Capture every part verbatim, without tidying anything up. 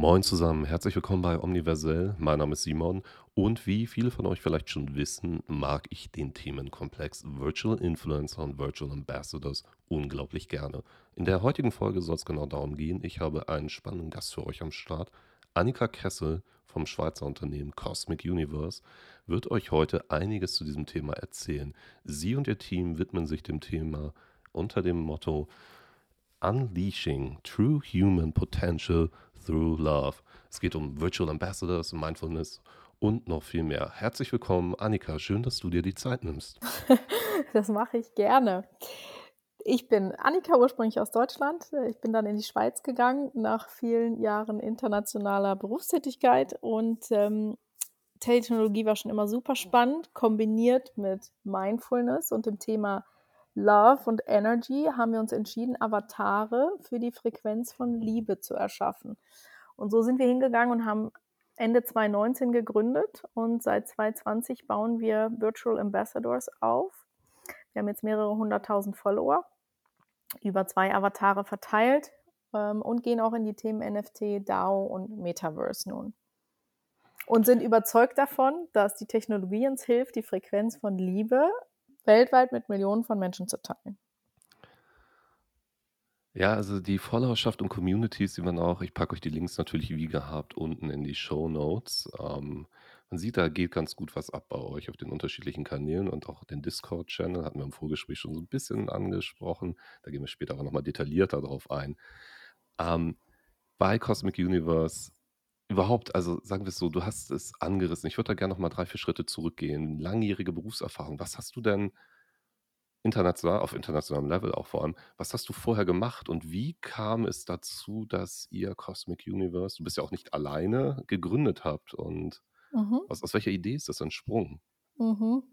Moin zusammen, herzlich willkommen bei Omniversell. Mein Name ist Simon und wie viele von euch vielleicht schon wissen, mag ich den Themenkomplex Virtual Influencer und Virtual Ambassadors unglaublich gerne. In der heutigen Folge soll es genau darum gehen. Ich habe einen spannenden Gast für euch am Start. Annika Kessel vom Schweizer Unternehmen Cosmic Universe wird euch heute einiges zu diesem Thema erzählen. Sie und ihr Team widmen sich dem Thema unter dem Motto Unleashing True Human Potential Through Love. Es geht um Virtual Ambassadors, Mindfulness und noch viel mehr. Herzlich willkommen, Annika. Schön, dass du dir die Zeit nimmst. Das mache ich gerne. Ich bin Annika, ursprünglich aus Deutschland. Ich bin dann in die Schweiz gegangen, nach vielen Jahren internationaler Berufstätigkeit. Und ähm, Technologie war schon immer super spannend, kombiniert mit Mindfulness und dem Thema Love und Energy haben wir uns entschieden, Avatare für die Frequenz von Liebe zu erschaffen. Und so sind wir hingegangen und haben Ende zwanzig neunzehn gegründet und seit zwanzig zwanzig bauen wir Virtual Ambassadors auf. Wir haben jetzt mehrere hunderttausend Follower, über zwei Avatare verteilt ähm, und gehen auch in die Themen N F T, DAO und Metaverse nun. Und sind überzeugt davon, dass die Technologie uns hilft, die Frequenz von Liebe weltweit mit Millionen von Menschen zu teilen. Ja, also die Followerschaft und Communities, die man auch, ich packe euch die Links natürlich wie gehabt unten in die Shownotes. Ähm, man sieht, da geht ganz gut was ab bei euch auf den unterschiedlichen Kanälen und auch den Discord-Channel hatten wir im Vorgespräch schon so ein bisschen angesprochen. Da gehen wir später aber nochmal detaillierter drauf ein. Ähm, bei Cosmic Universe überhaupt, also sagen wir es so, du hast es angerissen. Ich würde da gerne noch mal drei, vier Schritte zurückgehen. Langjährige Berufserfahrung. Was hast du denn international, auf internationalem Level auch vor allem, was hast du vorher gemacht und wie kam es dazu, dass ihr Cosmic Universe, du bist ja auch nicht alleine, gegründet habt und mhm. aus, aus welcher Idee ist das entsprungen? Mhm.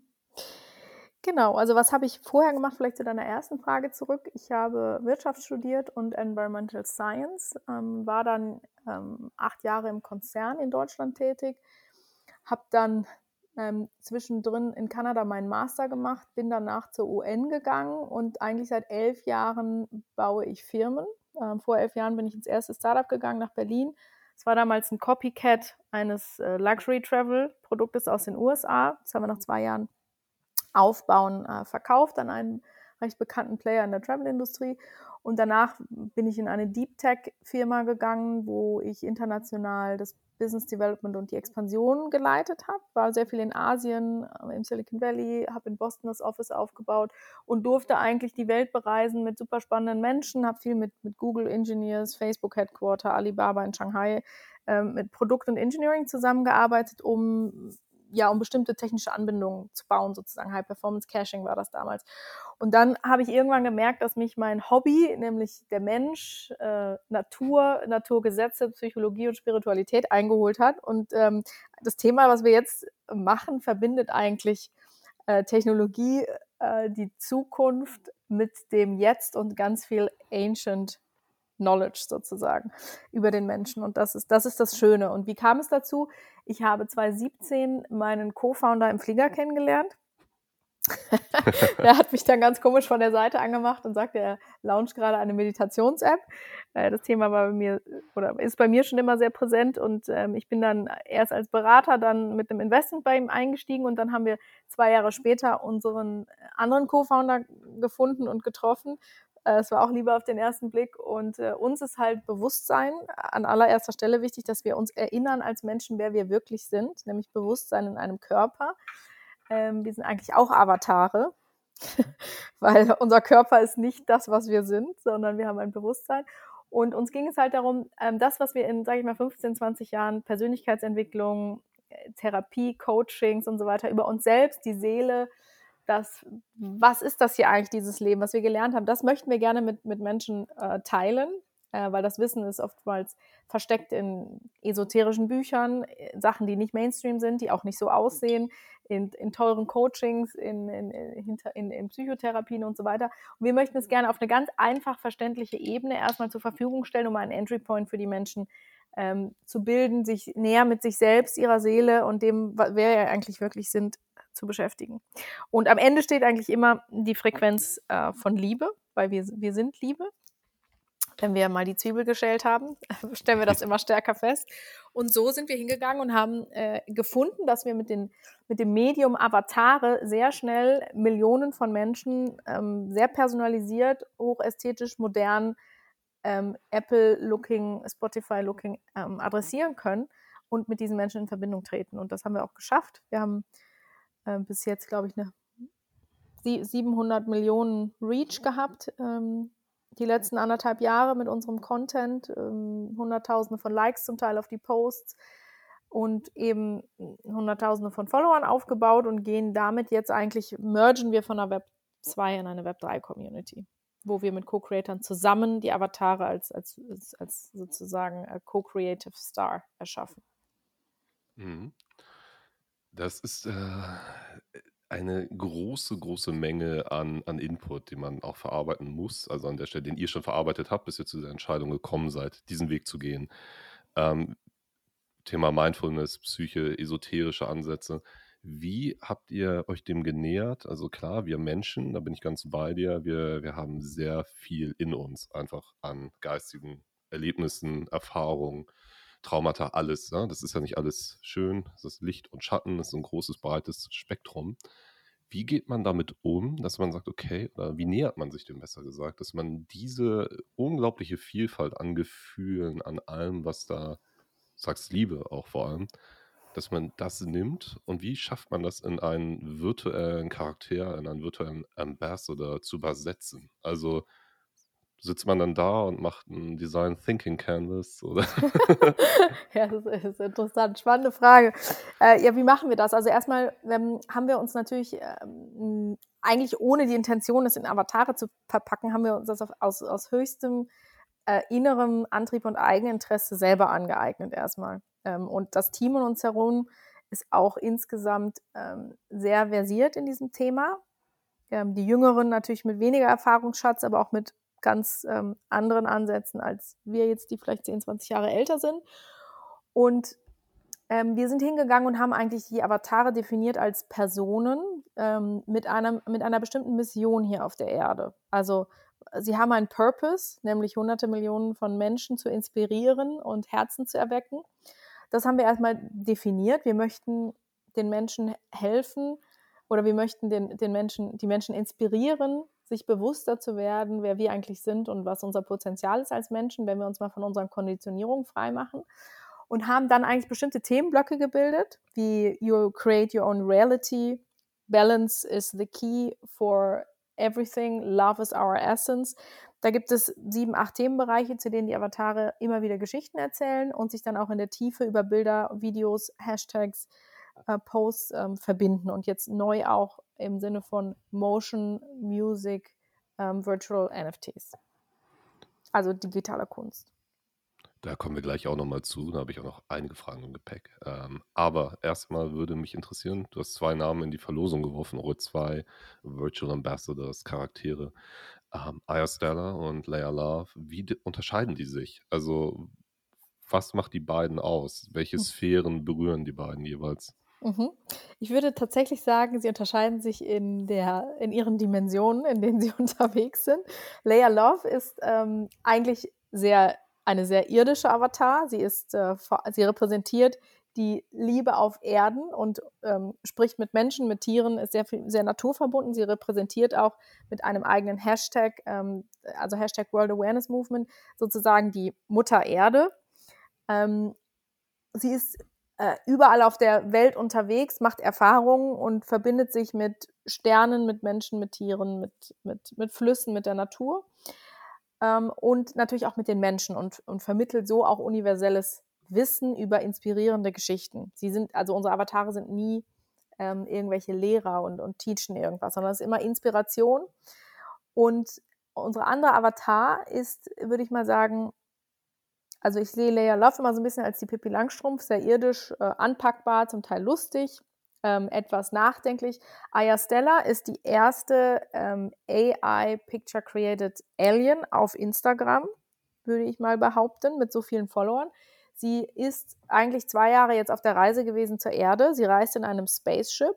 Genau, also was habe ich vorher gemacht, vielleicht zu deiner ersten Frage zurück. Ich habe Wirtschaft studiert und Environmental Science, ähm, war dann ähm, acht Jahre im Konzern in Deutschland tätig, habe dann ähm, zwischendrin in Kanada meinen Master gemacht, bin danach zur U N gegangen und eigentlich seit elf Jahren baue ich Firmen. Ähm, vor elf Jahren bin ich ins erste Startup gegangen nach Berlin. Es war damals ein Copycat eines äh, Luxury-Travel-Produktes aus den U S A. Das haben wir nach zwei Jahren aufbauen, äh, verkauft an einen recht bekannten Player in der Travel-Industrie. Und danach bin ich in eine Deep-Tech-Firma gegangen, wo ich international das Business Development und die Expansion geleitet habe. War sehr viel in Asien, äh, im Silicon Valley, habe in Boston das Office aufgebaut und durfte eigentlich die Welt bereisen mit super spannenden Menschen. Habe viel mit, mit Google Engineers, Facebook Headquarter, Alibaba in Shanghai äh, mit Produkt und Engineering zusammengearbeitet, um ja, um bestimmte technische Anbindungen zu bauen, sozusagen High-Performance-Caching war das damals. Und dann habe ich irgendwann gemerkt, dass mich mein Hobby, nämlich der Mensch, äh, Natur, Naturgesetze, Psychologie und Spiritualität eingeholt hat. Und ähm, das Thema, was wir jetzt machen, verbindet eigentlich äh, Technologie, äh, die Zukunft mit dem Jetzt und ganz viel Ancient Knowledge sozusagen über den Menschen und das ist, das ist das Schöne. Und wie kam es dazu? Ich habe zwanzig siebzehn meinen Co-Founder im Flieger kennengelernt. Der hat mich dann ganz komisch von der Seite angemacht und sagte, er launcht gerade eine Meditations-App. Das Thema war bei mir oder ist bei mir schon immer sehr präsent und ähm, ich bin dann erst als Berater dann mit einem Investment bei ihm eingestiegen und dann haben wir zwei Jahre später unseren anderen Co-Founder gefunden und getroffen. Es war auch Liebe auf den ersten Blick und äh, uns ist halt Bewusstsein an allererster Stelle wichtig, dass wir uns erinnern als Menschen, wer wir wirklich sind, nämlich Bewusstsein in einem Körper. Ähm, wir sind eigentlich auch Avatare, weil unser Körper ist nicht das, was wir sind, sondern wir haben ein Bewusstsein. Und uns ging es halt darum, ähm, das, was wir in, sage ich mal, fünfzehn, zwanzig Jahren Persönlichkeitsentwicklung, Therapie, Coachings und so weiter über uns selbst, die Seele, das, was ist das hier eigentlich, dieses Leben, was wir gelernt haben, das möchten wir gerne mit, mit Menschen äh, teilen, äh, weil das Wissen ist oftmals versteckt in esoterischen Büchern, in Sachen, die nicht Mainstream sind, die auch nicht so aussehen, in, in teuren Coachings, in, in, in, in, in Psychotherapien und so weiter. Und wir möchten es gerne auf eine ganz einfach verständliche Ebene erstmal zur Verfügung stellen, um einen Entry Point für die Menschen ähm, zu bilden, sich näher mit sich selbst, ihrer Seele und dem, wer wir eigentlich wirklich sind, zu beschäftigen. Und am Ende steht eigentlich immer die Frequenz äh, von Liebe, weil wir, wir sind Liebe. wenn wir mal die Zwiebel geschält haben, stellen wir das immer stärker fest. Und so sind wir hingegangen und haben äh, gefunden, dass wir mit, den, mit dem Medium Avatare sehr schnell Millionen von Menschen ähm, sehr personalisiert, hochästhetisch, modern, ähm, Apple-looking, Spotify-looking ähm, adressieren können und mit diesen Menschen in Verbindung treten. Und das haben wir auch geschafft. Wir haben äh, bis jetzt, glaube ich, eine siebenhundert Millionen Reach gehabt, ähm, die letzten anderthalb Jahre mit unserem Content, ähm, Hunderttausende von Likes zum Teil auf die Posts und eben Hunderttausende von Followern aufgebaut und gehen damit jetzt eigentlich, mergen wir von einer Web zwei in eine Web drei Community, wo wir mit Co-Creatern zusammen die Avatare als, als, als sozusagen Co-Creative Star erschaffen. Das ist äh, eine große, große Menge an, an Input, den man auch verarbeiten muss, also an der Stelle, den ihr schon verarbeitet habt, bis ihr zu der Entscheidung gekommen seid, diesen Weg zu gehen. Ähm, Thema Mindfulness, Psyche, esoterische Ansätze. Wie habt ihr euch dem genähert? Also klar, wir Menschen, da bin ich ganz bei dir, wir, wir haben sehr viel in uns, einfach an geistigen Erlebnissen, Erfahrungen, Traumata, alles. Ja? Das ist ja nicht alles schön, das ist Licht und Schatten, das ist ein großes, breites Spektrum. Wie geht man damit um, dass man sagt, okay, oder wie nähert man sich dem, besser gesagt, dass man diese unglaubliche Vielfalt an Gefühlen, an allem, was da, sagst Liebe auch vor allem, dass man das nimmt und wie schafft man das in einen virtuellen Charakter, in einen virtuellen Ambassador zu übersetzen? Also sitzt man dann da und macht ein Design Thinking Canvas? Oder? Ja, das ist interessant. Spannende Frage. Äh, ja, wie machen wir das? Also erstmal ähm, haben wir uns natürlich, ähm, eigentlich ohne die Intention, es in Avatare zu verpacken, haben wir uns das auf, aus, aus höchstem äh, innerem Antrieb und Eigeninteresse selber angeeignet erstmal. Und das Team um uns herum ist auch insgesamt ähm, sehr versiert in diesem Thema. Ähm, die Jüngeren natürlich mit weniger Erfahrungsschatz, aber auch mit ganz ähm, anderen Ansätzen als wir jetzt, die vielleicht zehn, zwanzig Jahre älter sind. Und ähm, wir sind hingegangen und haben eigentlich die Avatare definiert als Personen ähm, mit einer, mit einer bestimmten Mission hier auf der Erde. Also sie haben einen Purpose, nämlich hunderte Millionen von Menschen zu inspirieren und Herzen zu erwecken. Das haben wir erstmal definiert. Wir möchten den Menschen helfen oder wir möchten den, den Menschen, die Menschen inspirieren, sich bewusster zu werden, wer wir eigentlich sind und was unser Potenzial ist als Menschen, wenn wir uns mal von unseren Konditionierungen freimachen. Und haben dann eigentlich bestimmte Themenblöcke gebildet, wie You create your own reality, Balance is the key for everything, Love is our essence. Da gibt es sieben, acht Themenbereiche, zu denen die Avatare immer wieder Geschichten erzählen und sich dann auch in der Tiefe über Bilder, Videos, Hashtags, äh, Posts ähm, verbinden. Und jetzt neu auch im Sinne von Motion, Music, ähm, Virtual N F Ts. Also digitale Kunst. Da kommen wir gleich auch nochmal zu. Da habe ich auch noch einige Fragen im Gepäck. Ähm, aber erstmal würde mich interessieren, du hast zwei Namen in die Verlosung geworfen, eure zwei Virtual Ambassadors, Charaktere. Ähm, Aya Stella und Leia Love, wie de- unterscheiden die sich? Also was macht die beiden aus? Welche Sphären berühren die beiden jeweils? Mhm. Ich würde tatsächlich sagen, sie unterscheiden sich in, der, in ihren Dimensionen, in denen sie unterwegs sind. Leia Love ist ähm, eigentlich sehr, eine sehr irdische Avatar. Sie, ist, äh, sie repräsentiert die Liebe auf Erden und ähm, spricht mit Menschen, mit Tieren, ist sehr viel, sehr naturverbunden. Sie repräsentiert auch mit einem eigenen Hashtag, ähm, also Hashtag World Awareness Movement, sozusagen die Mutter Erde. Ähm, sie ist äh, überall auf der Welt unterwegs, macht Erfahrungen und verbindet sich mit Sternen, mit Menschen, mit Tieren, mit, mit, mit Flüssen, mit der Natur ähm, und natürlich auch mit den Menschen und, und vermittelt so auch universelles Wissen über inspirierende Geschichten. Sie sind, also unsere Avatare sind nie ähm, irgendwelche Lehrer und, und teachen irgendwas, sondern es ist immer Inspiration. Und unsere andere Avatar ist, würde ich mal sagen, also ich sehe Leia Love immer so ein bisschen als die Pippi Langstrumpf, sehr irdisch, äh, anpackbar, zum Teil lustig, ähm, etwas nachdenklich. Aya Stella ist die erste ähm, A I-Picture-Created Alien auf Instagram, würde ich mal behaupten, mit so vielen Followern. Sie ist eigentlich zwei Jahre jetzt auf der Reise gewesen zur Erde. Sie reist in einem Spaceship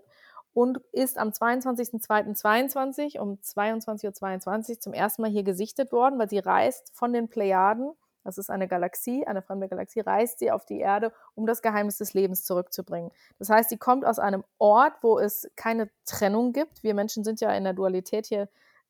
und ist am zweiundzwanzigsten zweiten zweitausendzweiundzwanzig um zweiundzwanzig Uhr zweiundzwanzig zum ersten Mal hier gesichtet worden, weil sie reist von den Pleiaden, das ist eine Galaxie, eine fremde Galaxie, reist sie auf die Erde, um das Geheimnis des Lebens zurückzubringen. Das heißt, sie kommt aus einem Ort, wo es keine Trennung gibt. Wir Menschen sind ja in der Dualität hier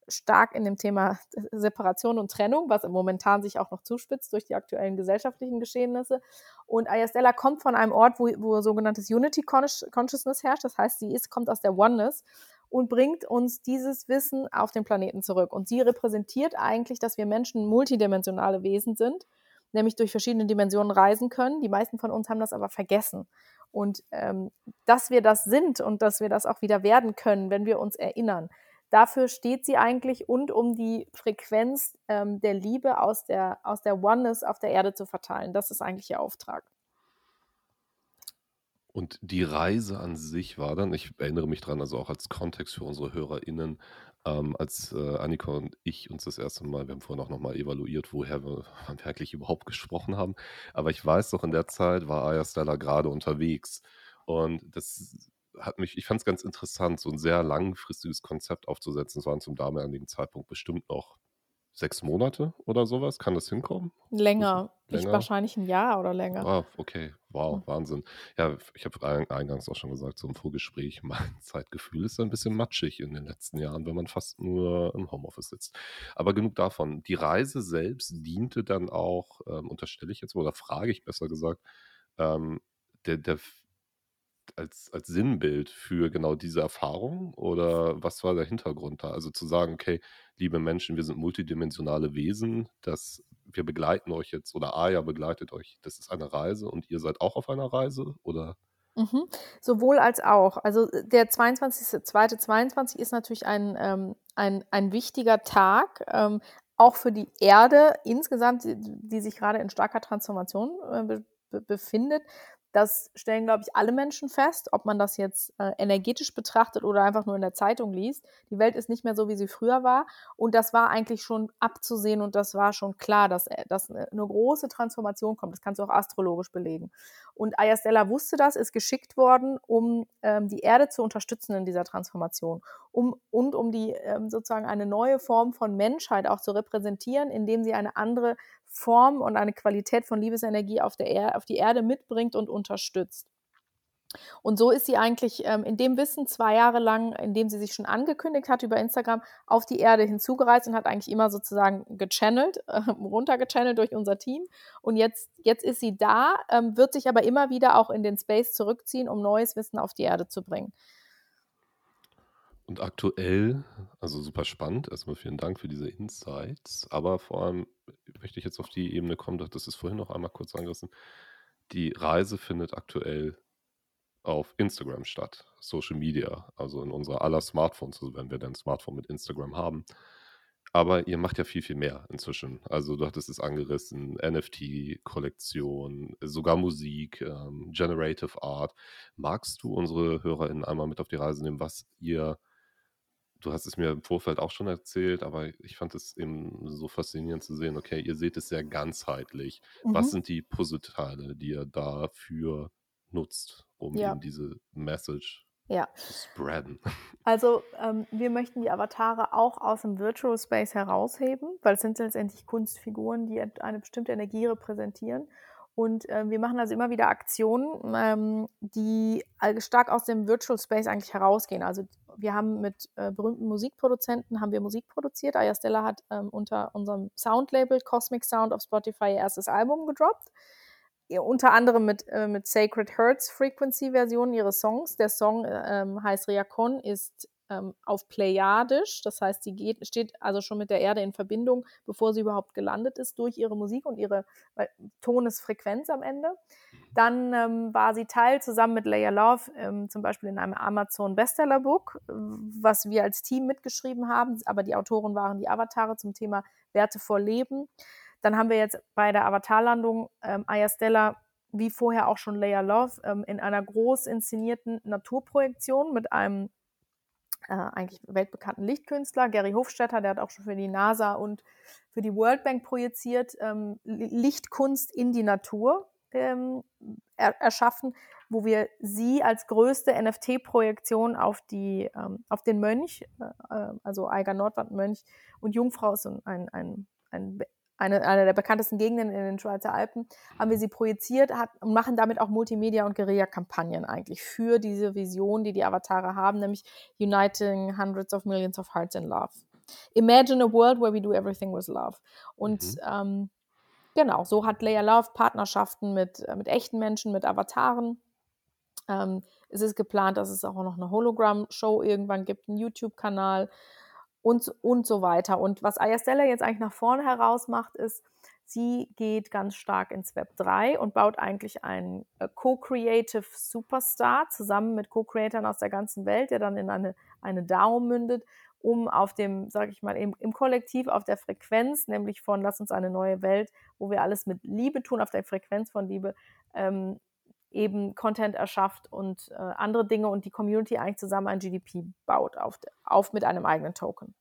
stark in dem Thema Separation und Trennung, was momentan sich auch noch zuspitzt durch die aktuellen gesellschaftlichen Geschehnisse. Und Aya Stella kommt von einem Ort, wo, wo sogenanntes Unity Consciousness herrscht. Das heißt, sie ist, kommt aus der Oneness und bringt uns dieses Wissen auf den Planeten zurück. Und sie repräsentiert eigentlich, dass wir Menschen multidimensionale Wesen sind, nämlich durch verschiedene Dimensionen reisen können. Die meisten von uns haben das aber vergessen. Und ähm, dass wir das sind und dass wir das auch wieder werden können, wenn wir uns erinnern. Dafür steht sie eigentlich und um die Frequenz ähm, der Liebe aus der, aus der Oneness auf der Erde zu verteilen. Das ist eigentlich ihr Auftrag. Und die Reise an sich war dann, ich erinnere mich dran, also auch als Kontext für unsere HörerInnen, ähm, als äh, Annika und ich uns das erste Mal, wir haben vorhin auch nochmal evaluiert, woher wir, wann wir eigentlich überhaupt gesprochen haben, aber ich weiß noch, in der Zeit war Aya Stella gerade unterwegs und das hat mich, ich fand es ganz interessant, so ein sehr langfristiges Konzept aufzusetzen. Es waren zum damaligen Zeitpunkt bestimmt noch sechs Monate oder sowas. Kann das hinkommen? Länger. länger? Ich wahrscheinlich ein Jahr oder länger. Ah, okay. Wow, mhm. Wahnsinn. Ja, ich habe eingangs auch schon gesagt, so im Vorgespräch, mein Zeitgefühl ist ein bisschen matschig in den letzten Jahren, wenn man fast nur im Homeoffice sitzt. Aber genug davon. Die Reise selbst diente dann auch, ähm, unterstelle ich jetzt, oder frage ich besser gesagt, ähm, der, der Als, als Sinnbild für genau diese Erfahrung oder was war der Hintergrund da? Also zu sagen, okay, liebe Menschen, wir sind multidimensionale Wesen, dass wir begleiten euch jetzt oder Aya begleitet euch, das ist eine Reise und ihr seid auch auf einer Reise oder? Mhm. Sowohl als auch. Also der zweiundzwanzigste zweite zweiundzwanzig ist natürlich ein, ähm, ein, ein wichtiger Tag, ähm, auch für die Erde insgesamt, die, die sich gerade in starker Transformation äh, be- be- befindet. Das stellen, glaube ich, alle Menschen fest, ob man das jetzt äh, energetisch betrachtet oder einfach nur in der Zeitung liest. Die Welt ist nicht mehr so, wie sie früher war. Und das war eigentlich schon abzusehen und das war schon klar, dass, dass eine große Transformation kommt. Das kannst du auch astrologisch belegen. Und Aya Stella wusste das, ist geschickt worden, um ähm, die Erde zu unterstützen in dieser Transformation. Um, und um die ähm, sozusagen eine neue Form von Menschheit auch zu repräsentieren, indem sie eine andere Form und eine Qualität von Liebesenergie auf, der er- auf die Erde mitbringt und unterstützt. Und so ist sie eigentlich ähm, in dem Wissen zwei Jahre lang, indem sie sich schon angekündigt hat über Instagram, auf die Erde hinzugereist und hat eigentlich immer sozusagen gechannelt, äh, runtergechannelt durch unser Team. Und jetzt, jetzt ist sie da, ähm, wird sich aber immer wieder auch in den Space zurückziehen, um neues Wissen auf die Erde zu bringen. Und aktuell, also super spannend, erstmal vielen Dank für diese Insights, aber vor allem möchte ich jetzt auf die Ebene kommen, das ist vorhin noch einmal kurz angerissen, die Reise findet aktuell auf Instagram statt, Social Media, also in unserer aller Smartphones, also wenn wir dann ein Smartphone mit Instagram haben, aber ihr macht ja viel, viel mehr inzwischen, also du hattest es angerissen, N F T-Kollektion, sogar Musik, ähm, Generative Art, magst du unsere HörerInnen einmal mit auf die Reise nehmen, was ihr du hast es mir im Vorfeld auch schon erzählt, aber ich fand es eben so faszinierend zu sehen, okay, ihr seht es sehr ganzheitlich. Mhm. Was sind die Puzzleteile, die ihr dafür nutzt, um ja. eben diese Message ja. zu spreaden? Also ähm, wir möchten die Avatare auch aus dem Virtual Space herausheben, weil es sind letztendlich Kunstfiguren, die eine bestimmte Energie repräsentieren. Und äh, wir machen also immer wieder Aktionen, ähm, die stark aus dem Virtual Space eigentlich herausgehen. Also wir haben mit äh, berühmten Musikproduzenten haben wir Musik produziert. Aya Stella hat ähm, unter unserem Soundlabel Cosmic Sound auf Spotify ihr erstes Album gedroppt. Ihr, unter anderem mit, äh, mit Sacred Hertz Frequency Versionen ihres Songs. Der Song äh, heißt Riacon, ist ähm, auf Pleiadisch. Das heißt, sie geht, steht also schon mit der Erde in Verbindung, bevor sie überhaupt gelandet ist, durch ihre Musik und ihre äh, Tonesfrequenz am Ende. Dann ähm, war sie Teil zusammen mit Leia Love ähm, zum Beispiel in einem Amazon-Bestseller-Book, was wir als Team mitgeschrieben haben, aber die Autoren waren die Avatare zum Thema Werte vor Leben. Dann haben wir jetzt bei der Avatarlandung ähm, Aya Stella, wie vorher auch schon Leia Love, ähm, in einer groß inszenierten Naturprojektion mit einem äh, eigentlich weltbekannten Lichtkünstler, Gerry Hofstetter, der hat auch schon für die NASA und für die World Bank projiziert, ähm, Lichtkunst in die Natur. Ähm, er, erschaffen, wo wir sie als größte N F T-Projektion auf die ähm, auf den Mönch, äh, also Eiger-Nordwand Mönch und Jungfrau, ist ein, ein, ein, ein Eine, eine der bekanntesten Gegenden in den Schweizer Alpen, haben wir sie projiziert hat, und machen damit auch Multimedia- und Guerilla-Kampagnen eigentlich für diese Vision, die die Avatare haben, nämlich Uniting Hundreds of Millions of Hearts in Love. Imagine a world where we do everything with love. Und mhm. ähm, genau, so hat Leia Love Partnerschaften mit, mit echten Menschen, mit Avataren. Ähm, es ist geplant, dass es auch noch eine Hologramm-Show irgendwann gibt, einen YouTube-Kanal, Und, und so weiter. Und was Aya Stella jetzt eigentlich nach vorne heraus macht, ist, sie geht ganz stark ins Web drei und baut eigentlich einen Co-Creative Superstar zusammen mit Co-Creatoren aus der ganzen Welt, der dann in eine, eine D A O mündet, um auf dem, sag ich mal, im, im Kollektiv, auf der Frequenz, nämlich von Lass uns eine neue Welt, wo wir alles mit Liebe tun, auf der Frequenz von Liebe, ähm, eben Content erschafft und äh, andere Dinge und die Community eigentlich zusammen ein G D P baut, auf, auf mit einem eigenen Token.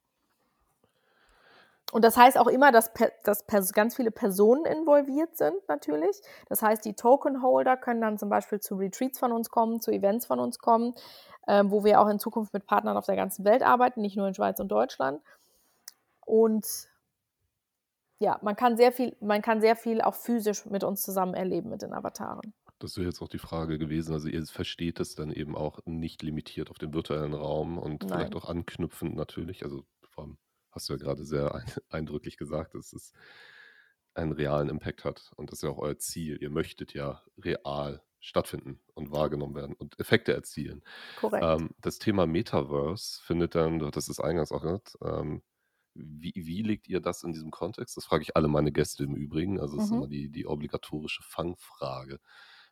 Und das heißt auch immer, dass, per, dass per, ganz viele Personen involviert sind natürlich. Das heißt, die Token-Holder können dann zum Beispiel zu Retreats von uns kommen, zu Events von uns kommen, äh, wo wir auch in Zukunft mit Partnern auf der ganzen Welt arbeiten, nicht nur in Schweiz und Deutschland. Und ja, man kann sehr viel, man kann sehr viel auch physisch mit uns zusammen erleben, mit den Avataren. Das wäre jetzt auch die Frage gewesen. Also ihr versteht das dann eben auch nicht limitiert auf den virtuellen Raum und Nein. vielleicht auch anknüpfend natürlich. Also vor allem hast du ja gerade sehr eindrücklich gesagt, dass es einen realen Impact hat. Und das ist ja auch euer Ziel. Ihr möchtet ja real stattfinden und wahrgenommen werden und Effekte erzielen. Korrekt. Ähm, das Thema Metaverse findet dann, du hattest es eingangs auch gehört, ähm, Wie, wie legt ihr das in diesem Kontext? Das frage ich alle meine Gäste im Übrigen. Also es mhm. ist immer die, die obligatorische Fangfrage.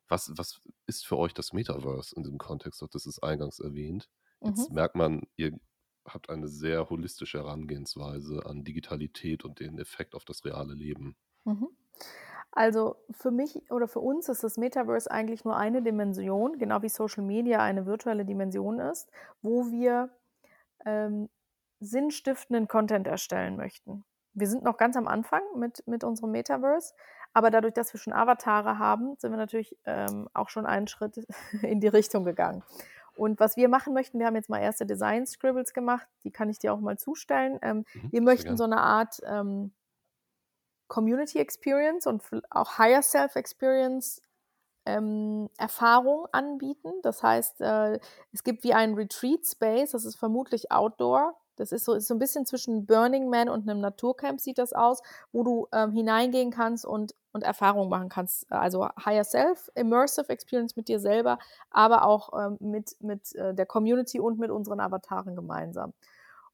Was, was ist für euch das Metaverse in diesem Kontext? Das ist eingangs erwähnt. Jetzt mhm. merkt man, ihr habt eine sehr holistische Herangehensweise an Digitalität und den Effekt auf das reale Leben. Mhm. Also für mich oder für uns ist das Metaverse eigentlich nur eine Dimension, genau wie Social Media eine virtuelle Dimension ist, wo wir ähm, sinnstiftenden Content erstellen möchten. Wir sind noch ganz am Anfang mit, mit unserem Metaverse, aber dadurch, dass wir schon Avatare haben, sind wir natürlich ähm, auch schon einen Schritt in die Richtung gegangen. Und was wir machen möchten, wir haben jetzt mal erste Design-Scribbles gemacht, die kann ich dir auch mal zustellen. Ähm, mhm, wir möchten so eine Art ähm, Community-Experience und auch Higher-Self-Experience Erfahrung anbieten. Das heißt, es gibt wie einen Retreat-Space, das ist vermutlich Outdoor. Das ist so, ist so ein bisschen zwischen Burning Man und einem Naturcamp sieht das aus, wo du ähm, hineingehen kannst und, und Erfahrungen machen kannst. Also Higher Self, Immersive Experience mit dir selber, aber auch ähm, mit, mit der Community und mit unseren Avataren gemeinsam.